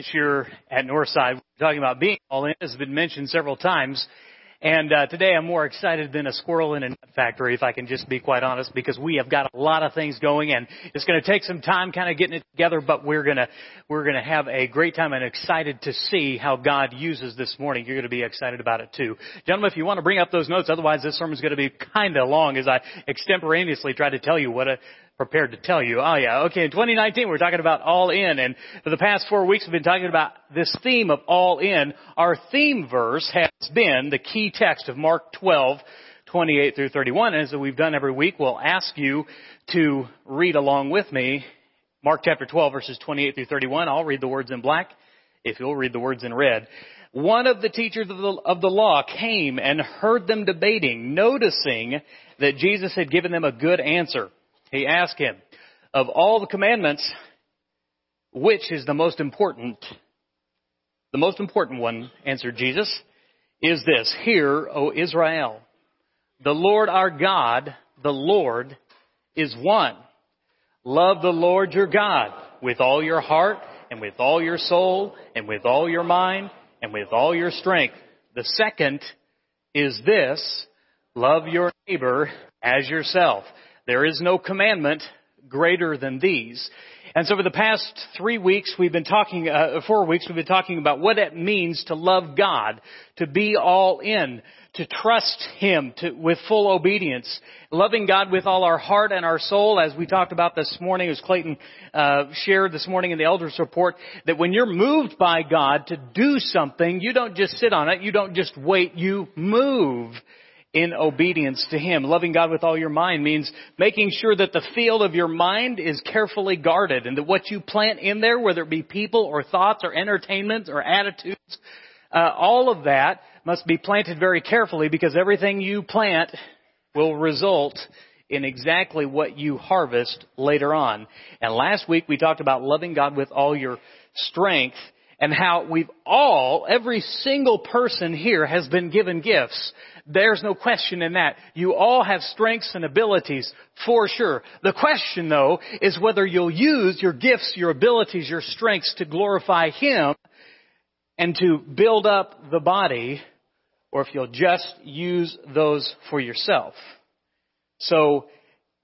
This year at Northside, we're talking about being all in. It's been mentioned several times. And today I'm more excited than a squirrel in a nut factory, if I can just be quite honest, because we have got a lot of things going, and it's going to take some time kind of getting it together, but we're going to have a great time and excited to see how God uses this morning. You're going to be excited about it too. Gentlemen, if you want to bring up those notes, otherwise this sermon's going to be kind of long as I extemporaneously try to tell you what I prepared to tell you. Oh yeah. Okay. In 2019, we're talking about all in. And for the past 4 weeks, we've been talking about this theme of all in. Our theme verse has been the key text of Mark 12:28 through 31. And as we've done every week, we'll ask you to read along with me. Mark chapter 12 verses 28 through 31. I'll read the words in black if you'll read the words in red. One of the teachers of the law came and heard them debating, noticing that Jesus had given them a good answer. He asked him, of all the commandments, which is the most important? The most important one, answered Jesus, is this. Hear, O Israel, the Lord our God, the Lord is one. Love the Lord your God with all your heart and with all your soul and with all your mind and with all your strength. The second is this. Love your neighbor as yourself. There is no commandment greater than these. And so for the past 3 weeks, 4 weeks, we've been talking about what it means to love God, to be all in, to trust Him with full obedience, loving God with all our heart and our soul. As we talked about this morning, as Clayton shared this morning in the Elders Report, that when you're moved by God to do something, you don't just sit on it, you don't just wait, you move in obedience to Him. Loving God with all your mind means making sure that the field of your mind is carefully guarded and that what you plant in there, whether it be people or thoughts or entertainments or attitudes, all of that must be planted very carefully, because everything you plant will result in exactly what you harvest later on. And last week we talked about loving God with all your strength and how every single person here has been given gifts. There's no question in that. You all have strengths and abilities for sure. The question, though, is whether you'll use your gifts, your abilities, your strengths to glorify Him and to build up the body, or if you'll just use those for yourself. So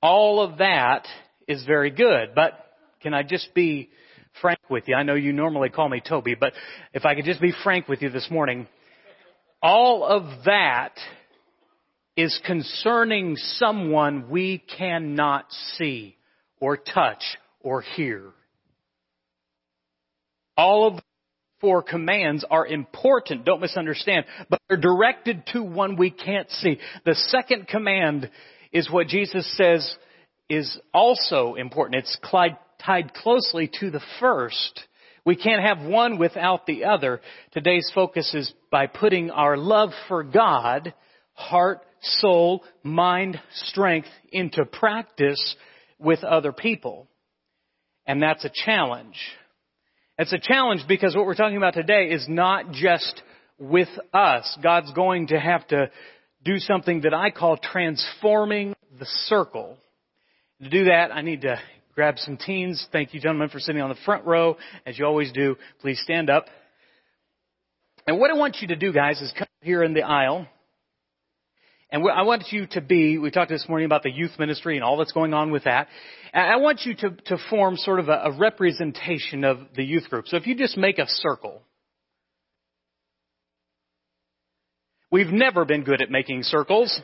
all of that is very good. But can I just be frank with you? I know you normally call me Toby, but if I could just be frank with you this morning, all of that is concerning someone we cannot see or touch or hear. All of the four commands are important, don't misunderstand, but they're directed to one we can't see. The second command is what Jesus says is also important. It's tied closely to the first. We can't have one without the other. Today's focus is by putting our love for God, heart, soul, mind, strength, into practice with other people. And that's a challenge. It's a challenge because what we're talking about today is not just with us. God's going to have to do something that I call transforming the circle. To do that, I need to grab some teens. Thank you, gentlemen, for sitting on the front row. As you always do, please stand up. And what I want you to do, guys, is come here in the aisle. And I want you to be, we talked this morning about the youth ministry and all that's going on with that. I want you to form sort of a representation of the youth group. So if you just make a circle. We've never been good at making circles.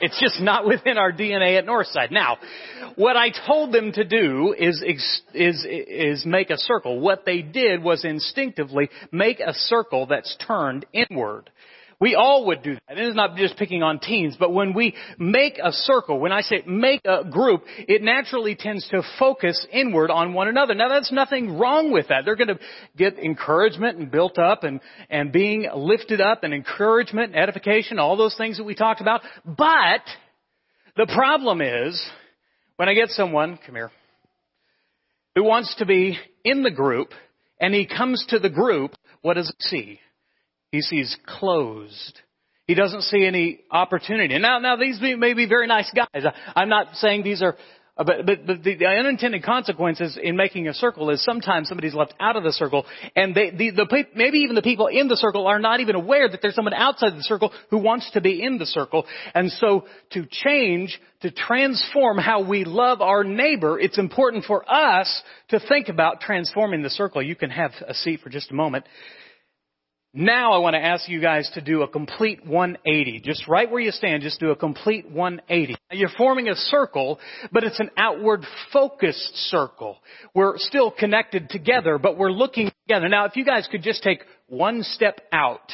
It's just not within our DNA at Northside. Now, what I told them to do is make a circle. What they did was instinctively make a circle that's turned inward. We all would do that. This is not just picking on teens, but when we make a circle, when I say make a group, it naturally tends to focus inward on one another. Now, that's nothing wrong with that. They're going to get encouragement and built up and being lifted up and encouragement and edification, all those things that we talked about. But the problem is when I get someone, come here, who wants to be in the group and he comes to the group, what does he see? He sees closed. He doesn't see any opportunity. Now these may be very nice guys. I'm not saying these are But the unintended consequences in making a circle is sometimes somebody's left out of the circle, and maybe even the people in the circle are not even aware that there's someone outside the circle who wants to be in the circle. And so to change, to transform how we love our neighbor, it's important for us to think about transforming the circle. You can have a seat for just a moment. Now I want to ask you guys to do a complete 180. Just right where you stand, just do a complete 180. You're forming a circle, but it's an outward focused circle. We're still connected together, but we're looking together. Now, if you guys could just take one step out.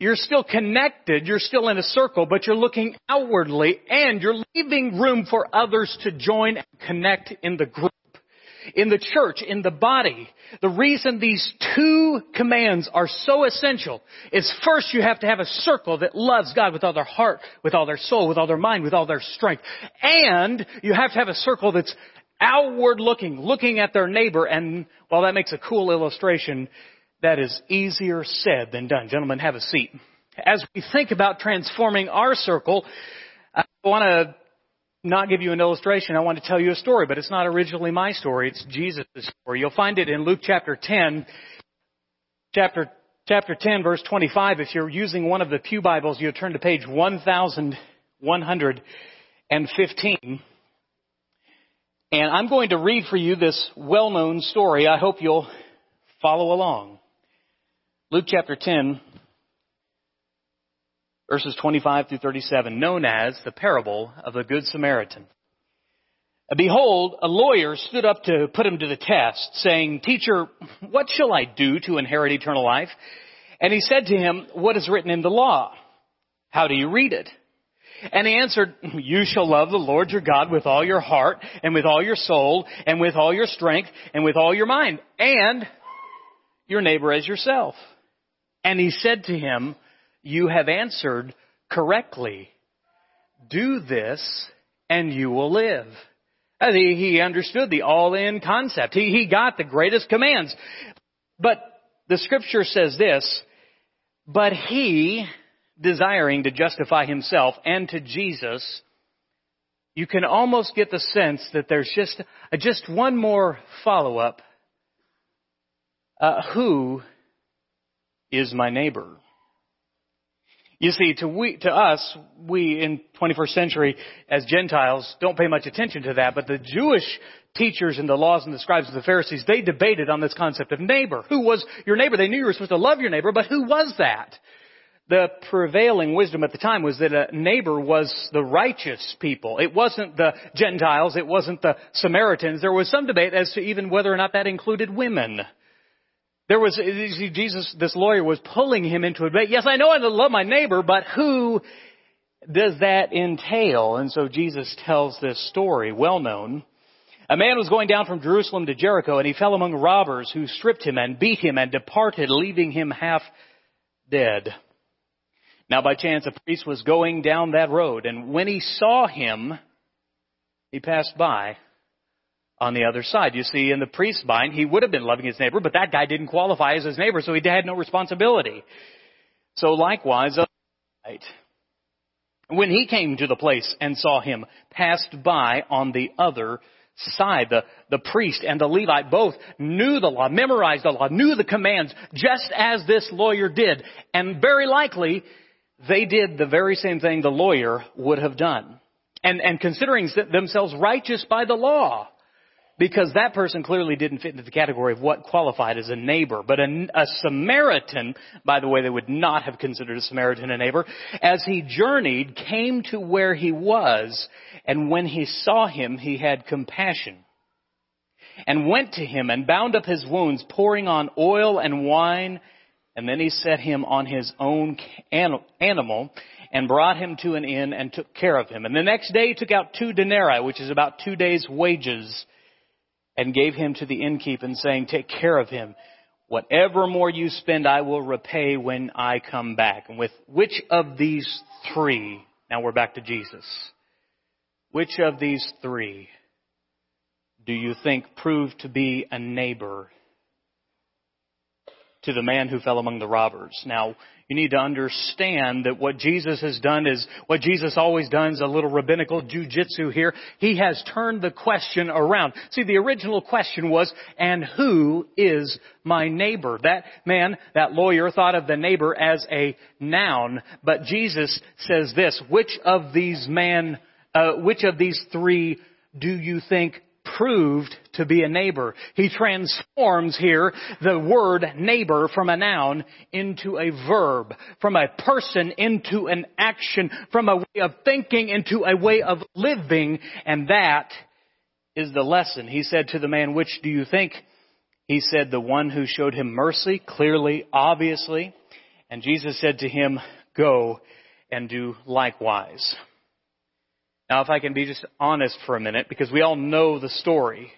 You're still connected, you're still in a circle, but you're looking outwardly, and you're leaving room for others to join and connect in the group. In the church, in the body, the reason these two commands are so essential is first you have to have a circle that loves God with all their heart, with all their soul, with all their mind, with all their strength. And you have to have a circle that's outward looking, looking at their neighbor. And while that makes a cool illustration, that is easier said than done. Gentlemen, have a seat. As we think about transforming our circle, I want to not give you an illustration. I want to tell you a story, but it's not originally my story. It's Jesus' story. You'll find it in Luke chapter 10, chapter 10, verse 25. If you're using one of the pew Bibles, you'll turn to page 1115. And I'm going to read for you this well-known story. I hope you'll follow along. Luke chapter 10, verses 25 through 37, known as the parable of the Good Samaritan. Behold, a lawyer stood up to put him to the test, saying, "Teacher, what shall I do to inherit eternal life?" And he said to him, "What is written in the law? How do you read it?" And he answered, "You shall love the Lord your God with all your heart and with all your soul and with all your strength and with all your mind, and your neighbor as yourself." And he said to him, "You have answered correctly. Do this and you will live." He understood the all-in concept. He got the greatest commands. But the scripture says this, "But he, desiring to justify himself and to Jesus," you can almost get the sense that there's just one more follow-up. Who is my neighbor? You see, to us, we in 21st century as Gentiles don't pay much attention to that. But the Jewish teachers and the laws and the scribes and the Pharisees, they debated on this concept of neighbor. Who was your neighbor? They knew you were supposed to love your neighbor, but who was that? The prevailing wisdom at the time was that a neighbor was the righteous people. It wasn't the Gentiles. It wasn't the Samaritans. There was some debate as to even whether or not that included women. This lawyer was pulling him into a debate. Yes, I know I love my neighbor, but who does that entail? And so Jesus tells this story, well known. A man was going down from Jerusalem to Jericho, and he fell among robbers who stripped him and beat him and departed, leaving him half dead. Now by chance, a priest was going down that road, and when he saw him, he passed by on the other side. You see, in the priest's mind, he would have been loving his neighbor, but that guy didn't qualify as his neighbor, so he had no responsibility. So likewise, when he came to the place and saw him, passed by on the other side. The priest and the Levite both knew the law, memorized the law, knew the commands, just as this lawyer did. And very likely, they did the very same thing the lawyer would have done. And considering themselves righteous by the law. Because that person clearly didn't fit into the category of what qualified as a neighbor. But a Samaritan, by the way, they would not have considered a Samaritan a neighbor, as he journeyed, came to where he was, and when he saw him, he had compassion, and went to him and bound up his wounds, pouring on oil and wine, and then he set him on his own animal, and brought him to an inn and took care of him. And the next day he took out 2 denarii, which is about 2 days' wages, and gave him to the innkeeper, saying, "Take care of him. Whatever more you spend, I will repay when I come back." And with which of these three, now we're back to Jesus, which of these three do you think proved to be a neighbor to the man who fell among the robbers. Now, you need to understand that what Jesus has done is what Jesus always does, a little rabbinical jujitsu here. He has turned the question around. See, the original question was, and who is my neighbor? That man, that lawyer, thought of the neighbor as a noun. But Jesus says this, which of these three do you think proved to be a neighbor? He transforms here the word neighbor from a noun into a verb, from a person into an action, from a way of thinking into a way of living. And that is the lesson. He said to the man, which do you think? He said, the one who showed him mercy, clearly, obviously. And Jesus said to him, go and do likewise. Now, if I can be just honest for a minute, because we all know the story,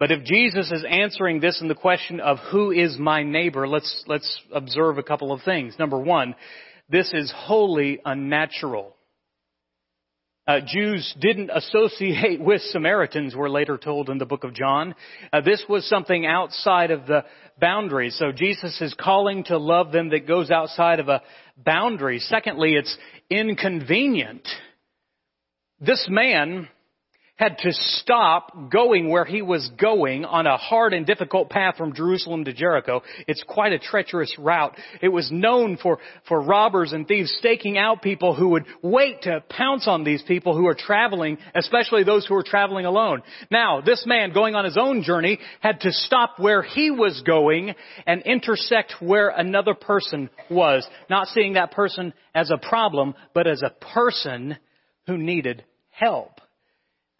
but if Jesus is answering this in the question of who is my neighbor, let's observe a couple of things. Number one, this is wholly unnatural. Jews didn't associate with Samaritans, we're later told in the book of John. This was something outside of the boundaries. So Jesus is calling to love them that goes outside of a boundary. Secondly, it's inconvenient. This man had to stop going where he was going on a hard and difficult path from Jerusalem to Jericho. It's quite a treacherous route. It was known for robbers and thieves staking out people who would wait to pounce on these people who are traveling, especially those who are traveling alone. Now, this man going on his own journey had to stop where he was going and intersect where another person was, not seeing that person as a problem, but as a person who needed help.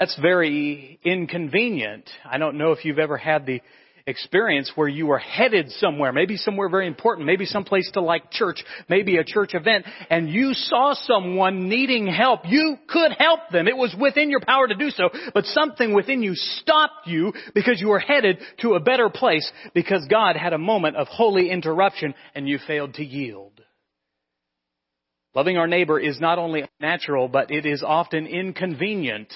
That's very inconvenient. I don't know if you've ever had the experience where you were headed somewhere, maybe somewhere very important, maybe someplace to like church, maybe a church event, and you saw someone needing help. You could help them. It was within your power to do so, but something within you stopped you because you were headed to a better place because God had a moment of holy interruption and you failed to yield. Loving our neighbor is not only unnatural, but it is often inconvenient.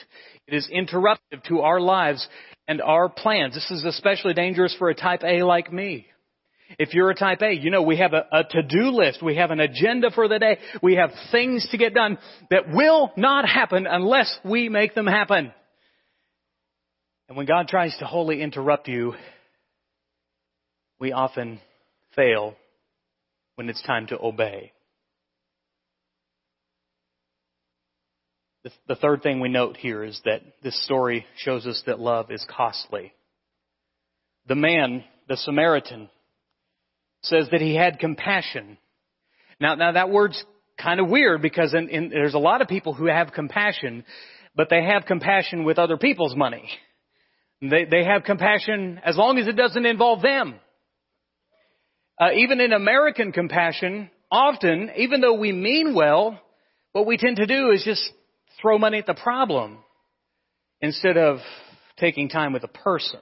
It is interruptive to our lives and our plans. This is especially dangerous for a type A like me. If you're a type A, you know we have a to-do list. We have an agenda for the day. We have things to get done that will not happen unless we make them happen. And when God tries to wholly interrupt you, we often fail when it's time to obey. The third thing we note here is that this story shows us that love is costly. The man, the Samaritan, says that he had compassion. Now that word's kind of weird because there's a lot of people who have compassion, but they have compassion with other people's money. They have compassion as long as it doesn't involve them. Even in American compassion, often, even though we mean well, what we tend to do is just throw money at the problem instead of taking time with a person.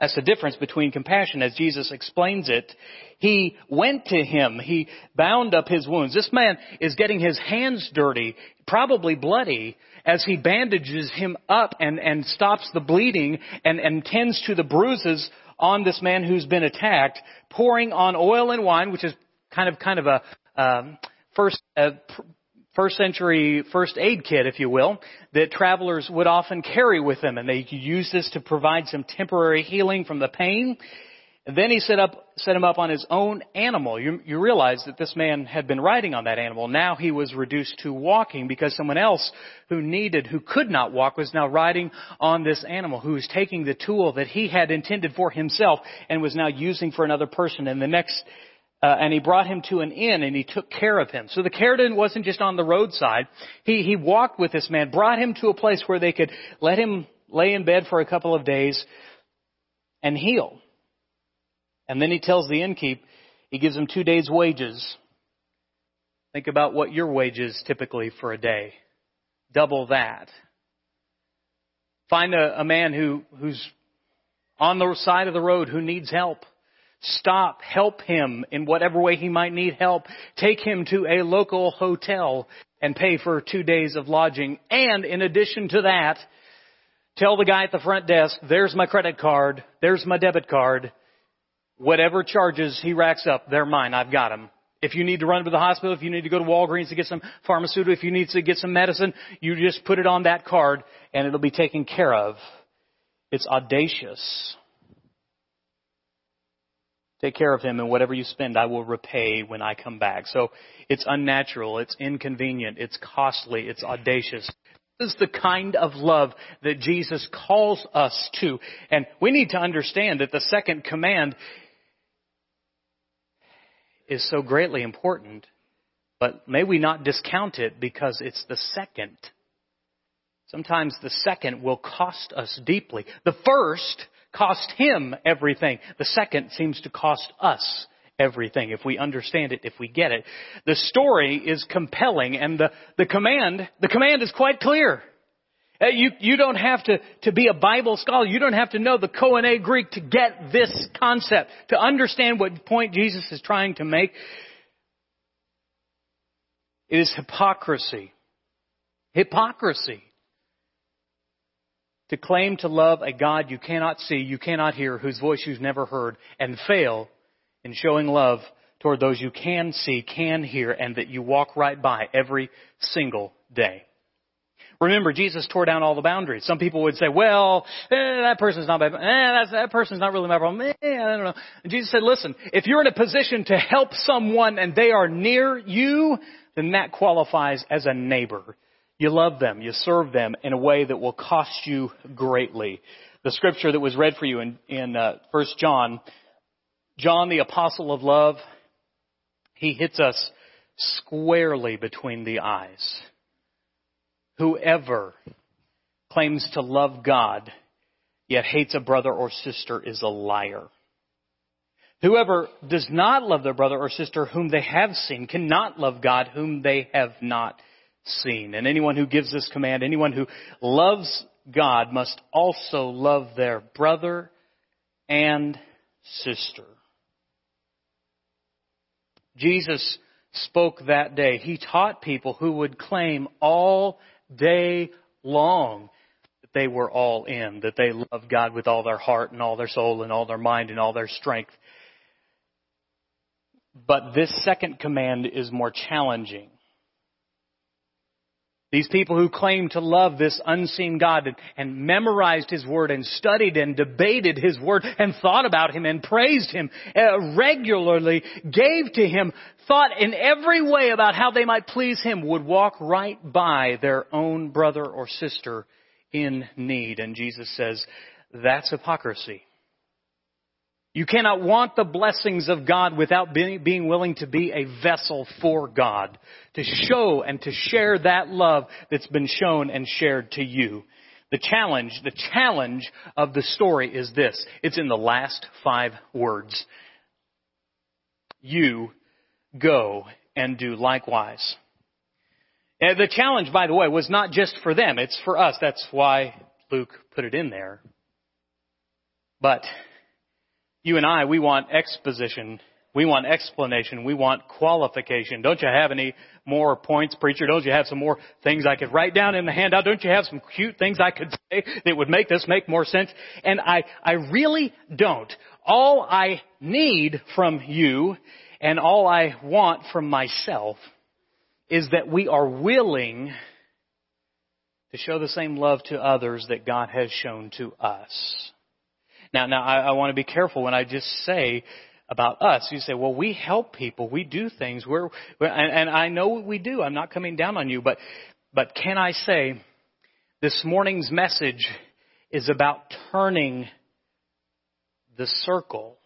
That's the difference between compassion as Jesus explains it. He went to him. He bound up his wounds. This man is getting his hands dirty, probably bloody, as he bandages him up and stops the bleeding and tends to the bruises on this man who's been attacked, pouring on oil and wine, which is kind of a first century first aid kit, if you will, that travelers would often carry with them. And they use this to provide some temporary healing from the pain. And then he set him up on his own animal. You realize that this man had been riding on that animal. Now he was reduced to walking because someone else who could not walk was now riding on this animal, who was taking the tool that he had intended for himself and was now using for another person. And the next and he brought him to an inn and he took care of him. So the care wasn't just on the roadside. He walked with this man, brought him to a place where they could let him lay in bed for a couple of days and heal. And then he tells the innkeep, he gives him 2 days' wages. Think about what your wages typically for a day. Double that. Find a man who's on the side of the road who needs help. Stop, help him in whatever way he might need help. Take him to a local hotel and pay for 2 days of lodging. And in addition to that, tell the guy at the front desk, there's my credit card, there's my debit card. Whatever charges he racks up, they're mine. I've got them. If you need to run to the hospital, if you need to go to Walgreens to get some pharmaceutical, if you need to get some medicine, you just put it on that card and it'll be taken care of. It's audacious. Take care of him, and whatever you spend, I will repay when I come back. So it's unnatural. It's inconvenient. It's costly. It's audacious. This is the kind of love that Jesus calls us to. And we need to understand that the second command is so greatly important, but may we not discount it because it's the second. Sometimes the second will cost us deeply. The first cost him everything. The second seems to cost us everything if we understand it, if we get it. The story is compelling, and the command is quite clear. You don't have to be a Bible scholar. You don't have to know the Koine Greek to get this concept, to understand what point Jesus is trying to make. It is hypocrisy. Hypocrisy. To claim to love a God you cannot see, you cannot hear, whose voice you've never heard, and fail in showing love toward those you can see, can hear, and that you walk right by every single day. Remember, Jesus tore down all the boundaries. Some people would say, well, that person's not my problem. That person's not really my problem. I don't know. And Jesus said, listen, if you're in a position to help someone and they are near you, then that qualifies as a neighbor. You love them. You serve them in a way that will cost you greatly. The scripture that was read for you in 1 John, John, the apostle of love, he hits us squarely between the eyes. Whoever claims to love God yet hates a brother or sister is a liar. Whoever does not love their brother or sister whom they have seen cannot love God whom they have not seen. And anyone who gives this command, anyone who loves God must also love their brother and sister. Jesus spoke that day. He taught people who would claim all day long that they were all in, that they loved God with all their heart and all their soul and all their mind and all their strength. But this second command is more challenging. These people who claim to love this unseen God and memorized his word and studied and debated his word and thought about him and praised him regularly, gave to him, thought in every way about how they might please him, would walk right by their own brother or sister in need. And Jesus says, that's hypocrisy. You cannot want the blessings of God without being willing to be a vessel for God, to show and to share that love that's been shown and shared to you. The challenge of the story is this. It's in the last 5 words. You go and do likewise. And the challenge, by the way, was not just for them. It's for us. That's why Luke put it in there. But you and I, we want exposition, we want explanation, we want qualification. Don't you have any more points, preacher? Don't you have some more things I could write down in the handout? Don't you have some cute things I could say that would make this make more sense? And I really don't. All I need from you and all I want from myself is that we are willing to show the same love to others that God has shown to us. Now, I want to be careful when I just say about us. You say, well, we help people. We do things. And I know we do. I'm not coming down on you. But can I say this morning's message is about turning the circle?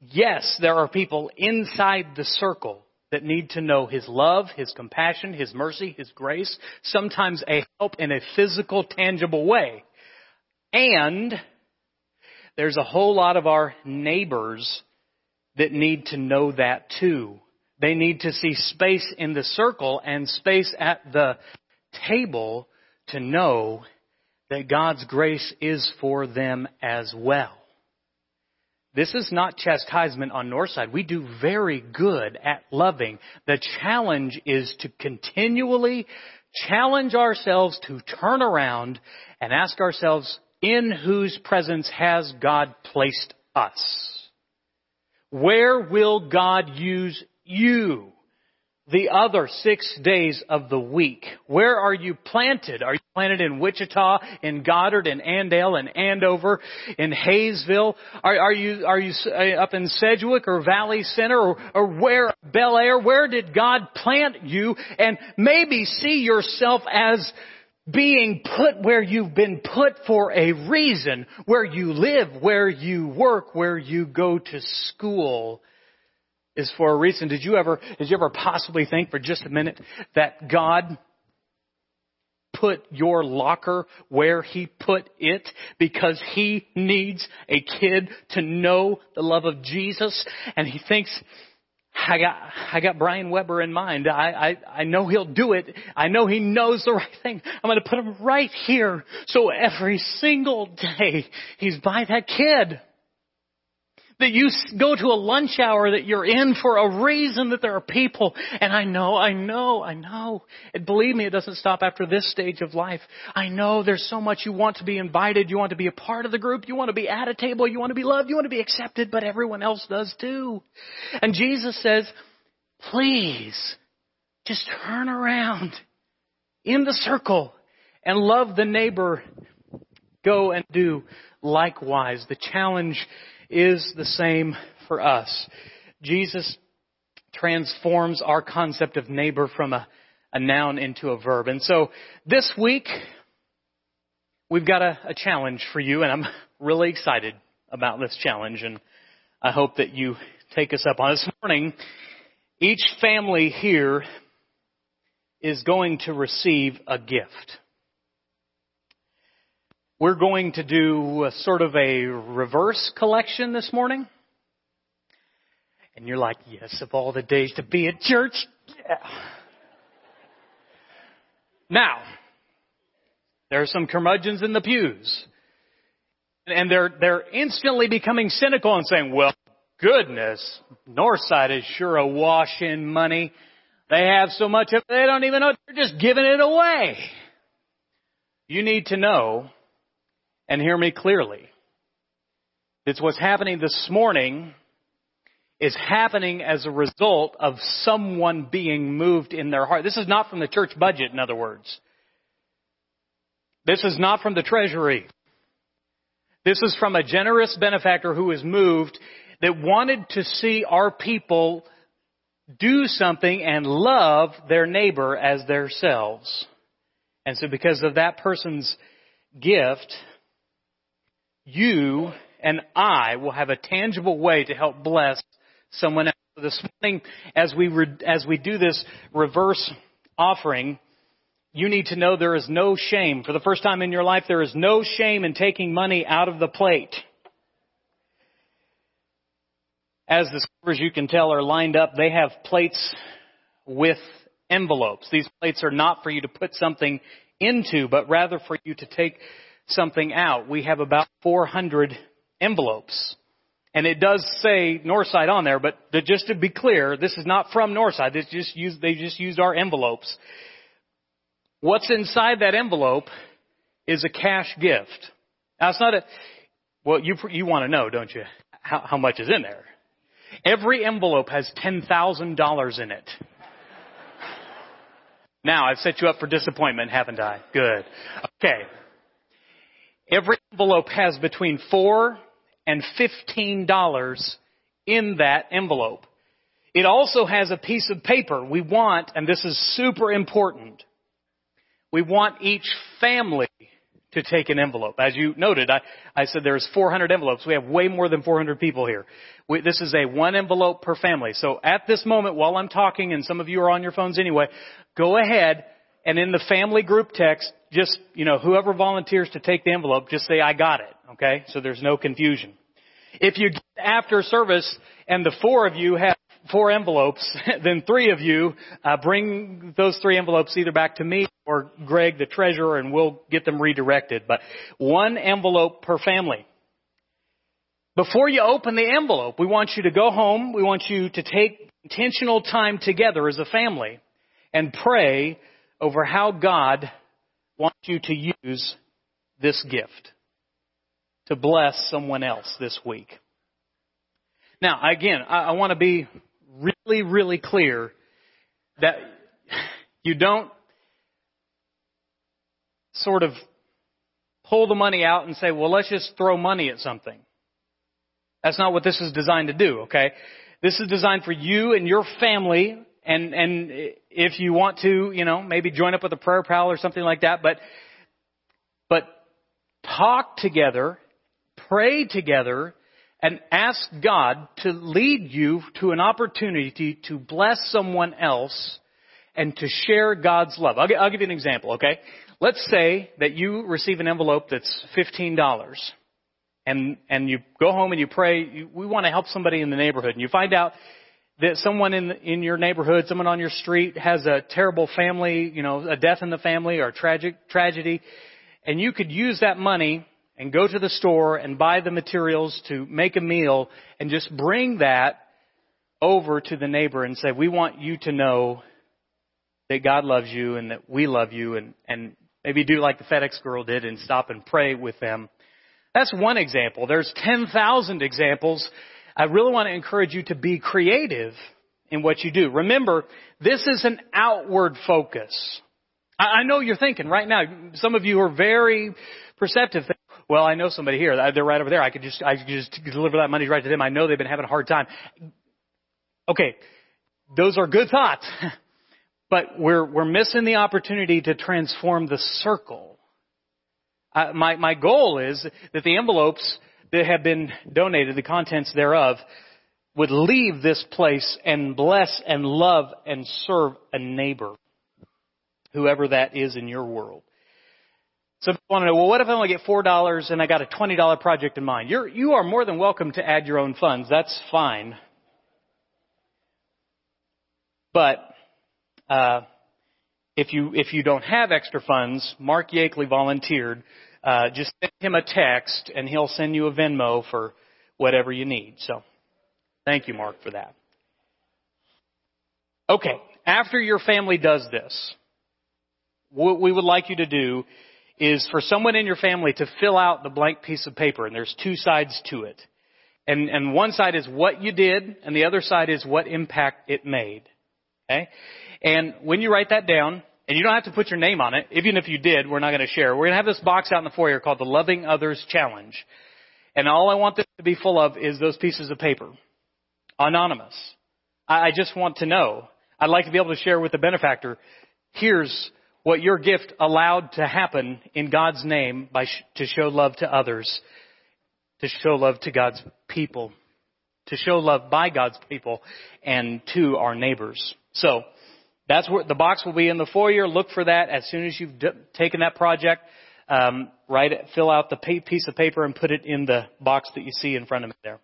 Yes, there are people inside the circle that need to know his love, his compassion, his mercy, his grace, sometimes a help in a physical, tangible way. And there's a whole lot of our neighbors that need to know that too. They need to see space in the circle and space at the table to know that God's grace is for them as well. This is not chastisement on Northside. We do very good at loving. The challenge is to continually challenge ourselves to turn around and ask ourselves, In whose presence has God placed us? Where will God use you the other 6 days of the week? Where are you planted? Are you planted in Wichita, in Goddard, in Andale, in Andover, in Hayesville? Are you up in Sedgwick or Valley Center or where, Bel Air? Where did God plant you? And maybe see yourself as being put where you've been put for a reason, where you live, where you work, where you go to school is for a reason. Did you ever possibly think for just a minute that God put your locker where He put it because He needs a kid to know the love of Jesus? And He thinks, I got Brian Weber in mind. I know he'll do it. I know he knows the right thing. I'm going to put him right here. So every single day he's by that kid. That you go to a lunch hour that you're in for a reason, that there are people. And I know. And believe me, it doesn't stop after this stage of life. I know there's so much you want to be invited. You want to be a part of the group. You want to be at a table. You want to be loved. You want to be accepted. But everyone else does too. And Jesus says, please, just turn around in the circle and love the neighbor. Go and do likewise. The challenge is the same for us. Jesus transforms our concept of neighbor from a noun into a verb. And so this week, we've got a challenge for you, and I'm really excited about this challenge, and I hope that you take us up on it. This morning, each family here is going to receive a gift. We're going to do a sort of a reverse collection this morning. And you're like, yes, of all the days to be at church. Yeah. Now, there are some curmudgeons in the pews. And they're instantly becoming cynical and saying, well, goodness, Northside is sure awash in money. They have so much of it, they don't even know. They're just giving it away. You need to know, and hear me clearly, that's what's happening this morning is happening as a result of someone being moved in their heart. This is not from the church budget, in other words. This is not from the treasury. This is from a generous benefactor who is moved, that wanted to see our people do something and love their neighbor as themselves. And so because of that person's gift, you and I will have a tangible way to help bless someone else. This morning, as we do this reverse offering, you need to know there is no shame. For the first time in your life, there is no shame in taking money out of the plate. As the servers, you can tell, are lined up, they have plates with envelopes. These plates are not for you to put something into, but rather for you to take something out. We have about 400 envelopes. And it does say Northside on there, but just to be clear, this is not from Northside. They just used our envelopes. What's inside that envelope is a cash gift. Now, it's not a, well, you want to know, don't you, how much is in there? Every envelope has $10,000 in it. Now, I've set you up for disappointment, haven't I? Good. Okay. Every envelope has between $4 and $15 in that envelope. It also has a piece of paper. We want, and this is super important, we want each family to take an envelope. As you noted, I said there's 400 envelopes. We have way more than 400 people here. This is a one envelope per family. So at this moment, while I'm talking, and some of you are on your phones anyway, go ahead and in the family group text, just, whoever volunteers to take the envelope, just say, I got it. Okay? So there's no confusion. If you get after service and the four of you have four envelopes, then three of you bring those three envelopes either back to me or Greg, the treasurer, and we'll get them redirected. But one envelope per family. Before you open the envelope, we want you to go home. We want you to take intentional time together as a family and pray over how God wants you to use this gift. to bless someone else this week. Now, again, I want to be really, really clear that you don't sort of pull the money out and say, well, let's just throw money at something. That's not what this is designed to do, okay? This is designed for you and your family, and if you want to, you know, maybe join up with a prayer pal or something like that, but talk together, pray together, and ask God to lead you to an opportunity to bless someone else and to share God's love. I'll give you an example, okay? Let's say that you receive an envelope that's $15 and you go home and you pray, we want to help somebody in the neighborhood. And you find out that someone in your neighborhood, someone on your street has a terrible family, you know, a death in the family or a tragedy. And you could use that money and go to the store and buy the materials to make a meal and just bring that over to the neighbor and say, we want you to know that God loves you and that we love you, and maybe do like the FedEx girl did and stop and pray with them. That's one example. There's 10,000 examples. I really want to encourage you to be creative in what you do. Remember, this is an outward focus. I know you're thinking right now, some of you are very perceptive. Well, I know somebody here. They're right over there. I could just deliver that money right to them. I know they've been having a hard time. Okay, those are good thoughts, but we're missing the opportunity to transform the circle. My goal is that the envelopes that have been donated, the contents thereof, would leave this place and bless and love and serve a neighbor, whoever that is in your world. So people want to know, well, what if I only get $4 and I got a $20 project in mind? You are more than welcome to add your own funds. That's fine. But if you don't have extra funds, Mark Yakely volunteered. Just send him a text and he'll send you a Venmo for whatever you need. So thank you, Mark, for that. Okay, after your family does this, what we would like you to do is for someone in your family to fill out the blank piece of paper. And there's two sides to it. And one side is what you did, and the other side is what impact it made. Okay? And when you write that down, and you don't have to put your name on it. Even if you did, we're not going to share. We're going to have this box out in the foyer called the Loving Others Challenge. And all I want this to be full of is those pieces of paper. Anonymous. I just want to know. I'd like to be able to share with the benefactor, here's what your gift allowed to happen in God's name to show love to others, to show love to God's people, to show love by God's people and to our neighbors. So that's where the box will be in the foyer. Look for that as soon as you've taken that project. Fill out the piece of paper and put it in the box that you see in front of me there.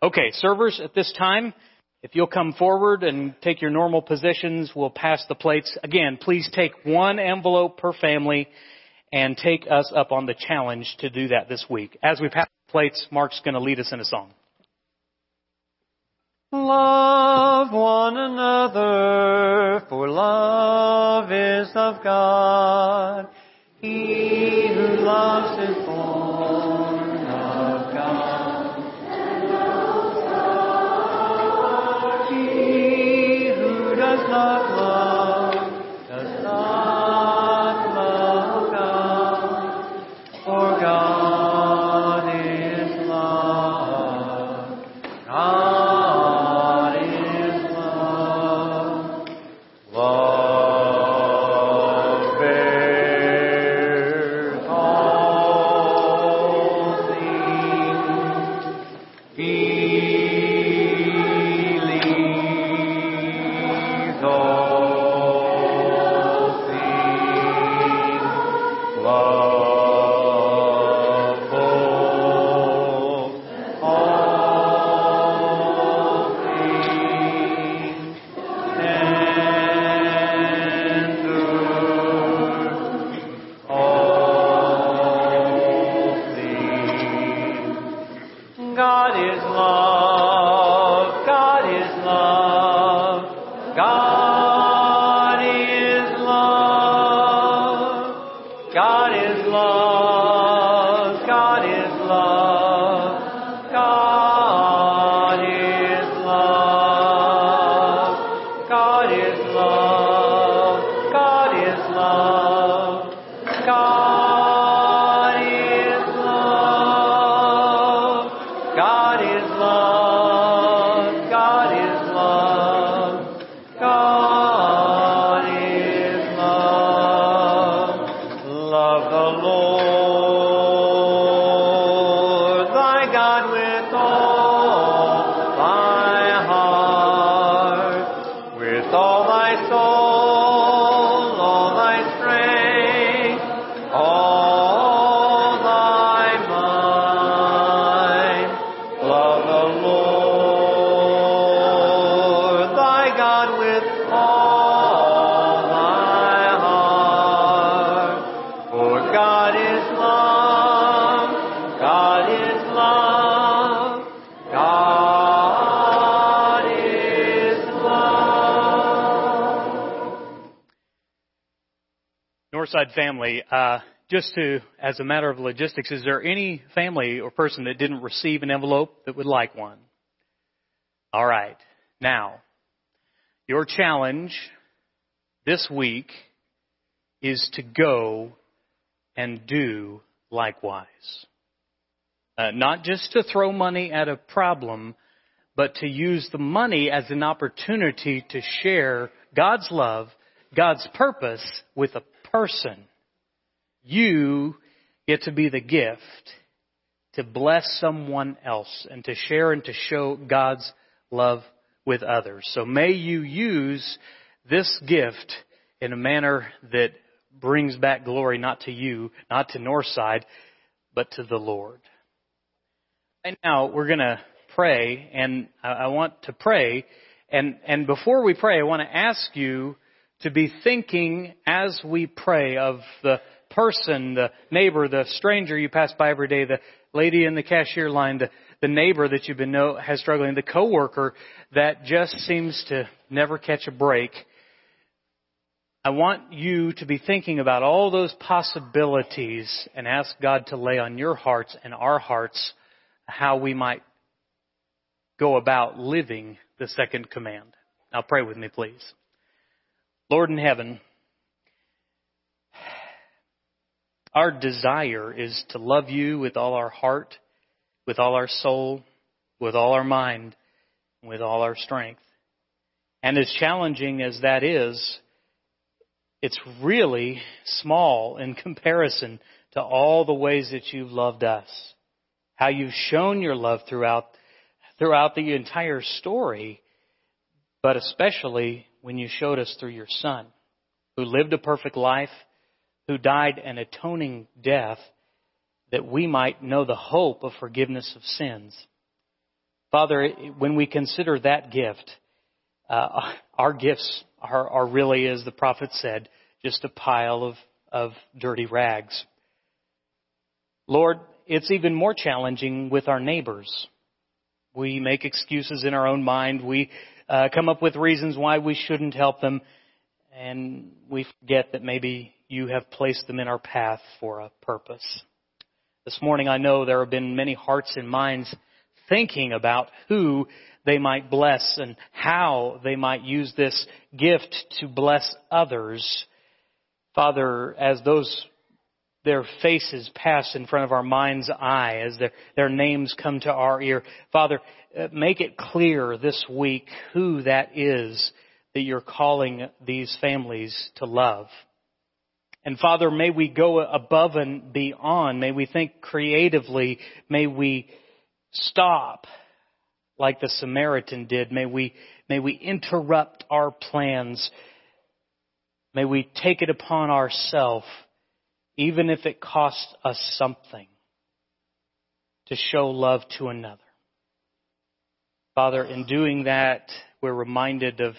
Okay, servers, at this time, if you'll come forward and take your normal positions, we'll pass the plates. Again, please take one envelope per family and take us up on the challenge to do that this week. As we pass the plates, Mark's going to lead us in a song. Love one another, for love is of God. He who loves is born of God. Not love, does not love God, for God is love. God is love. Love bears all things. God is love. Northside family, just to, as a matter of logistics, is there any family or person that didn't receive an envelope that would like one? All right. Now, your challenge this week is to go and do likewise. Not just to throw money at a problem, but to use the money as an opportunity to share God's love, God's purpose with a person. You get to be the gift to bless someone else and to share and to show God's love with others. So may you use this gift in a manner that brings back glory, not to you, not to Northside, but to the Lord. Right now, we're going to pray, and I want to pray. And before we pray, I want to ask you to be thinking as we pray of the person, the neighbor, the stranger you pass by every day, the lady in the cashier line, the neighbor that you've been has struggling, the coworker that just seems to never catch a break. I want you to be thinking about all those possibilities and ask God to lay on your hearts and our hearts how we might go about living the second command. Now pray with me, please. Lord in heaven, our desire is to love you with all our heart, with all our soul, with all our mind, and with all our strength. And as challenging as that is, it's really small in comparison to all the ways that you've loved us, how you've shown your love throughout the entire story, but especially when you showed us through your Son, who lived a perfect life, who died an atoning death, that we might know the hope of forgiveness of sins. Father, when we consider that gift, our gifts are really, as the prophet said, just a pile of dirty rags. Lord, it's even more challenging with our neighbors. We make excuses in our own mind. We come up with reasons why we shouldn't help them, and we forget that maybe you have placed them in our path for a purpose. This morning, I know there have been many hearts and minds thinking about who they might bless and how they might use this gift to bless others. Father, as their faces pass in front of our mind's eye, as their names come to our ear. Father, make it clear this week who that is that you're calling these families to love. And Father, may we go above and beyond. May we think creatively. May we stop like the Samaritan did. May we interrupt our plans. May we take it upon ourselves, even if it costs us something, to show love to another. Father, in doing that, we're reminded of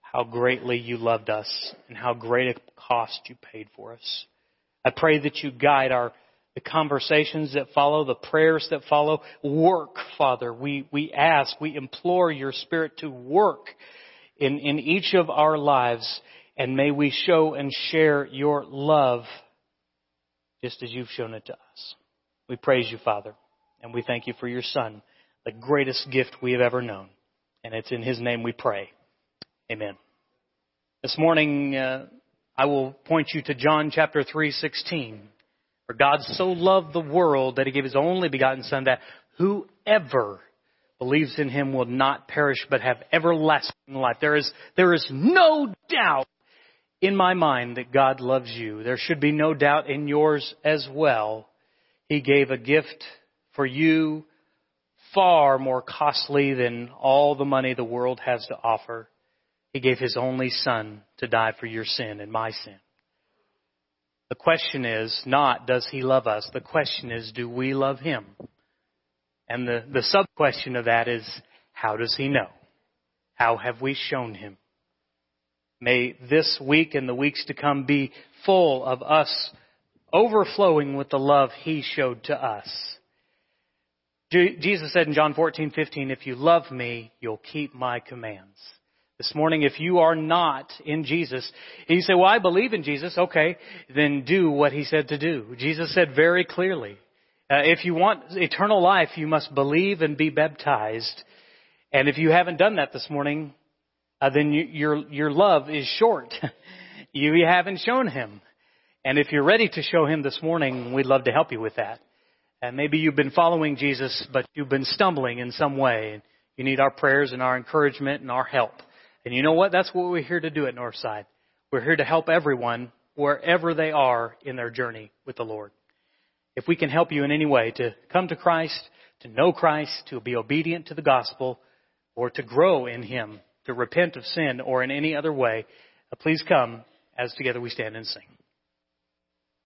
how greatly you loved us and how great a cost you paid for us. I pray that you guide the conversations that follow, the prayers that follow. Work, Father. We ask, we implore your Spirit to work in each of our lives, and may we show and share your love just as you've shown it to us. We praise you, Father, and we thank you for your Son, the greatest gift we have ever known. And it's in his name we pray. Amen. This morning, I will point you to John chapter 3:16. For God so loved the world that he gave his only begotten Son, that whoever believes in him will not perish but have everlasting life. There is no doubt in my mind that God loves you. There should be no doubt in yours as well. He gave a gift for you far more costly than all the money the world has to offer. He gave his only Son to die for your sin and my sin. The question is not, does he love us? The question is, do we love him? And the sub-question of that is, how does he know? How have we shown him? May this week and the weeks to come be full of us overflowing with the love he showed to us. Jesus said in John 14:15, if you love me, you'll keep my commands. This morning, if you are not in Jesus, and you say, well, I believe in Jesus. Okay, then do what he said to do. Jesus said very clearly, if you want eternal life, you must believe and be baptized. And if you haven't done that this morning, then your love is short. You haven't shown him. And if you're ready to show him this morning, we'd love to help you with that. And maybe you've been following Jesus, but you've been stumbling in some way. You need our prayers and our encouragement and our help. And you know what? That's what we're here to do at Northside. We're here to help everyone wherever they are in their journey with the Lord. If we can help you in any way to come to Christ, to know Christ, to be obedient to the gospel, or to grow in him, to repent of sin, or in any other way, please come as together we stand and sing.